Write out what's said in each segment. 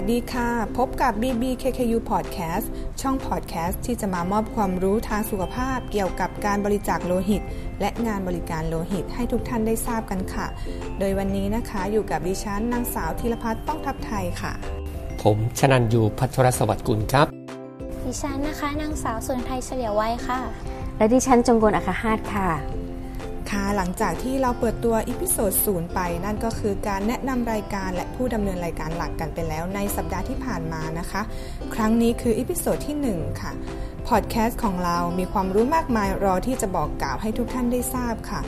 วัสดีค่ะพบกับ BBKKU Podcast ช่องพอดแคสต์ที่จะมามอบความรู้ทางสุขภาพเกี่ยวกับการบริจาคโลหิตและงานบริการโลหิตให้ทุกท่านได้ทราบกันค่ะโดยวันนี้นะคะอยู่กับดิฉันนางสาวธีรภัทรป้องทับไทยค่ะผมชนันยูพัทรสวัสดิ์กุลครับดิฉันนะคะนางสาวสุนทรไทยเฉลียวไว้ค่ะและดิฉันจงกลอัคหาสค่ะหลังจากที่เราเปิดตัวอีพิโซด0ไปนั่นก็คือการแนะนำรายการและผู้ดำเนินรายการหลักกันไปแล้วในสัปดาห์ที่ผ่านมานะคะครั้งนี้คืออีพิโซดที่1ค่ะพอดแคสต์ของเรามีความรู้มากมายรอที่จะบอกกล่าวให้ทุกท่านได้ทราบค่ะ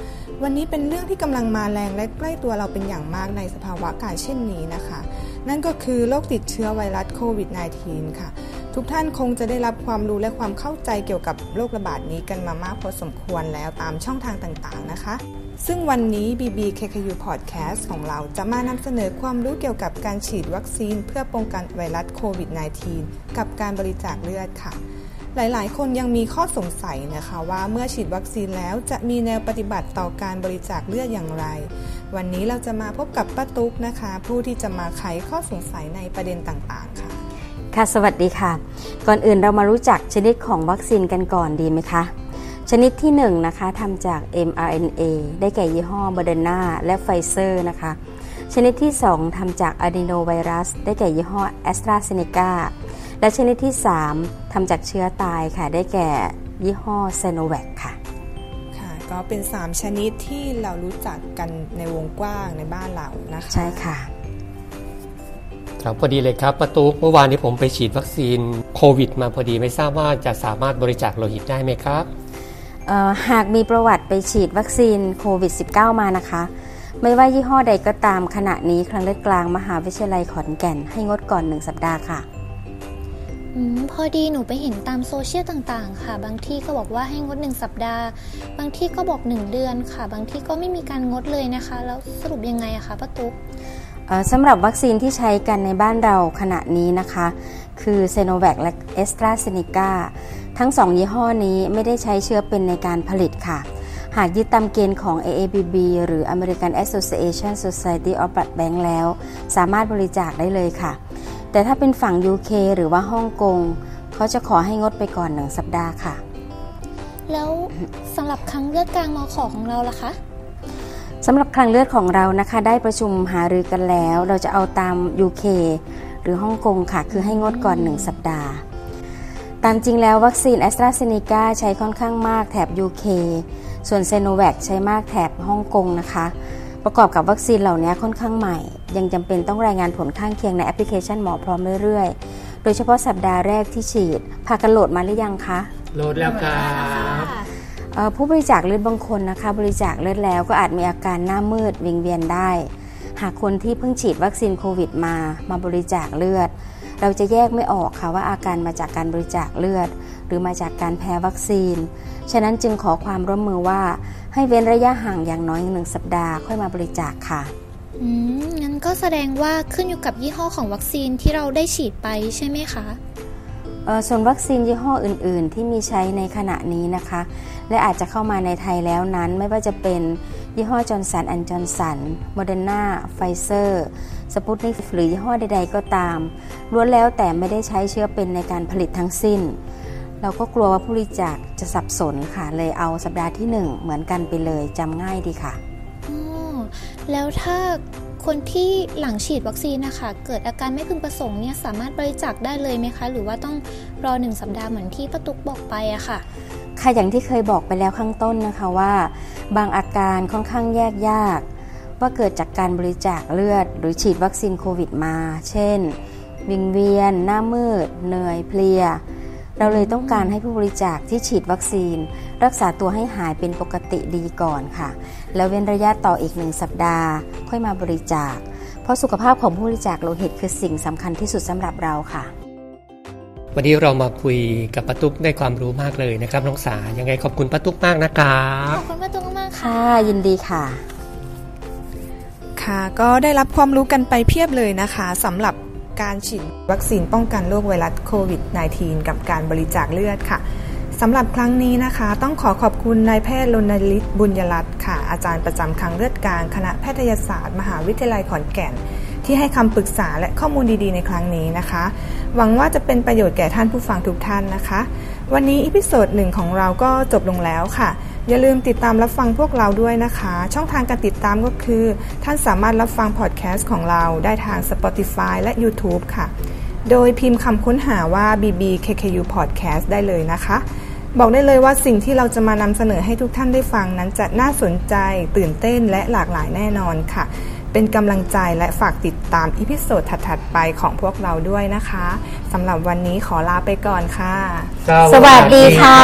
วันนี้เป็นเรื่องที่กำลังมาแรงและใกล้ตัวเราเป็นอย่างมากในสภาวะการเช่นนี้นะคะนั่นก็คือโรคติดเชื้อไวรัสโควิด -19 ค่ะทุกท่านคงจะได้รับความรู้และความเข้าใจเกี่ยวกับโรคระบาดนี้กันมามากพอสมควรแล้วตามช่องทางต่างๆนะคะซึ่งวันนี้ BBKKU Podcast ของเราจะมานำเสนอความรู้เกี่ยวกับการฉีดวัคซีนเพื่อป้องกันไวรัสโควิด -19 กับการบริจาคเลือดค่ะหลายๆคนยังมีข้อสงสัยนะคะว่าเมื่อฉีดวัคซีนแล้วจะมีแนวปฏิบัติต่อการบริจาคเลือดอย่างไรวันนี้เราจะมาพบกับป้าตุ๊กนะคะผู้ที่จะมาไขข้อสงสัยในประเด็นต่างๆค่ะค่ะสวัสดีค่ะก่อนอื่นเรามารู้จักชนิดของวัคซีนกันก่อนดีไหมคะชนิดที่1นะคะทำจาก mRNA ได้แก่ยี่ห้อ Moderna และ Pfizer นะคะชนิดที่2ทำจาก Adenovirus ได้แก่ยี่ห้อ AstraZeneca และชนิดที่3ทำจากเชื้อตายค่ะได้แก่ยี่ห้อ Sinovac ค่ะก็เป็น3ชนิดที่เรารู้จักกันในวงกว้างในบ้านเรานะคะใช่ค่ะพอดีเลยครับประตูเมื่อวานนี้ผมไปฉีดวัคซีนโควิดมาพอดีไม่ทราบว่าจะสามารถบริจาคโลหิตได้ไหมครับหากมีประวัติไปฉีดวัคซีนโควิด -19 มานะคะไม่ว่ายี่ห้อใดก็ตามขณะนี้คลังเลือดกลางมหาวิทยาลัยขอนแก่นให้งดก่อน1สัปดาห์ค่ะพอดีหนูไปเห็นตามโซเชียลต่างๆค่ะบางที่ก็บอกว่าให้งด1สัปดาห์บางที่ก็บอก1เดือนค่ะบางที่ก็ไม่มีการงดเลยนะคะแล้วสรุปยังไงอะคะป้าตุ๊กสำหรับวัคซีนที่ใช้กันในบ้านเราขณะนี้นะคะคือ Sinovac และ AstraZeneca ทั้ง2ยี่ห้อนี้ไม่ได้ใช้เชื้อเป็นในการผลิตค่ะหากยึดตามเกณฑ์ของ AABB หรือ American Association Society of Blood Bank แล้วสามารถบริจาคได้เลยค่ะแต่ถ้าเป็นฝั่ง UK หรือว่าฮ่องกงเขาจะขอให้งดไปก่อน1สัปดาห์ค่ะแล้วสำหรับคลังเลือดกลางมข.ของเราล่ะคะสำหรับคลังเลือดของเรานะคะได้ประชุมหารือกันแล้วเราจะเอาตาม UK หรือฮ่องกงค่ะคือให้งดก่อน1สัปดาห์ตามจริงแล้ววัคซีน AstraZeneca ใช้ค่อนข้างมากแถบ UK ส่วน Sinovac ใช้มากแถบฮ่องกงนะคะประกอบกับวัคซีนเหล่านี้ค่อนข้างใหม่ยังจำเป็นต้องรายงานผลข้างเคียงในแอปพลิเคชันหมอพร้อมเรื่อยๆโดยเฉพาะสัปดาห์แรกที่ฉีดพากันโหลดมาหรือยังคะโหลดแล้วค่ะผู้บริจาคเลือดบางคนนะคะบริจาคเลือดแล้วก็อาจมีอาการหน้ามืดวิงเวียนได้หากคนที่เพิ่งฉีดวัคซีนโควิดมาบริจาคเลือดเราจะแยกไม่ออกค่ะว่าอาการมาจากการบริจาคเลือดหรือมาจากการแพ้วัคซีนฉะนั้นจึงขอความร่วมมือว่าให้เว้นระยะห่างอย่างน้อย1สัปดาห์ค่อยมาบริจาคค่ะงั้นก็แสดงว่าขึ้นอยู่กับยี่ห้อของวัคซีนที่เราได้ฉีดไปใช่ไหมคะส่วนวัคซีนยี่ห้ออื่นๆที่มีใช้ในขณะนี้นะคะและอาจจะเข้ามาในไทยแล้วนั้นไม่ว่าจะเป็นยี่ห้อจอห์นสันแอนด์จอห์นสัน Moderna Pfizer Sputnik หรือยี่ห้อใดๆก็ตามล้วนแล้วแต่ไม่ได้ใช้เชื้อเป็นในการผลิตทั้งสิ้นเราก็กลัวว่าผู้บริจาคจะสับสนค่ะเลยเอาสัปดาห์ที่1เหมือนกันไปเลยจำง่ายดีค่ะแล้วถ้าคนที่หลังฉีดวัคซีนนะคะเกิดอาการไม่พึงประสงค์เนี่ยสามารถบริจาคได้เลยไหมคะหรือว่าต้องรอ1สัปดาห์เหมือนที่ป้าตุ๊กบอกไปอะค่ะค่ะอย่างที่เคยบอกไปแล้วข้างต้นนะคะว่าบางอาการค่อนข้างแยกยากว่าเกิดจากการบริจาคเลือดหรือฉีดวัคซีนโควิดมาเช่นวิงเวียนหน้ามืดเหนื่อยเพลียเราเลยต้องการให้ผู้บริจาคที่ฉีดวัคซีนรักษาตัวให้หายเป็นปกติดีก่อนค่ะแล้วเว้นระยะต่ออีก1สัปดาห์ค่อยมาบริจาคเพราะสุขภาพของผู้บริจาคโลหิตคือสิ่งสำคัญที่สุดสำหรับเราค่ะวันนี้เรามาคุยกับป้าตุ๊กได้ความรู้มากเลยนะครับน้องสายังไงขอบคุณป้าตุ๊กมากนะครับขอบคุณป้าตุ๊กมากค่ะยินดีค่ะค่ะก็ได้รับความรู้กันไปเพียบเลยนะคะสำหรับการฉีดวัคซีนป้องกันโรคไวรัสโควิด -19 กับการบริจาคเลือดค่ะสำหรับครั้งนี้นะคะต้องขอขอบคุณนายแพทย์รณฤทธิ์บุญยรัตน์ค่ะอาจารย์ประจำคลังเลือดกลางคณะแพทยศาสตร์มหาวิทยาลัยขอนแก่น ที่ให้คำปรึกษาและข้อมูลดีๆในครั้งนี้นะคะหวังว่าจะเป็นประโยชน์แก่ท่านผู้ฟังทุกท่านนะคะวันนี้อีพิโซด1ของเราก็จบลงแล้วค่ะอย่าลืมติดตามรับฟังพวกเราด้วยนะคะช่องทางการติดตามก็คือท่านสามารถรับฟังพอดแคสต์ของเราได้ทาง Spotify และ YouTube ค่ะโดยพิมพ์คำค้นหาว่า BBKKU Podcast ได้เลยนะคะบอกได้เลยว่าสิ่งที่เราจะมานำเสนอให้ทุกท่านได้ฟังนั้นจะน่าสนใจตื่นเต้นและหลากหลายแน่นอนค่ะเป็นกำลังใจและฝากติดตามอีพิโซดถัดๆไปของพวกเราด้วยนะคะสำหรับวันนี้ขอลาไปก่อนค่ะสวัสดีค่ะ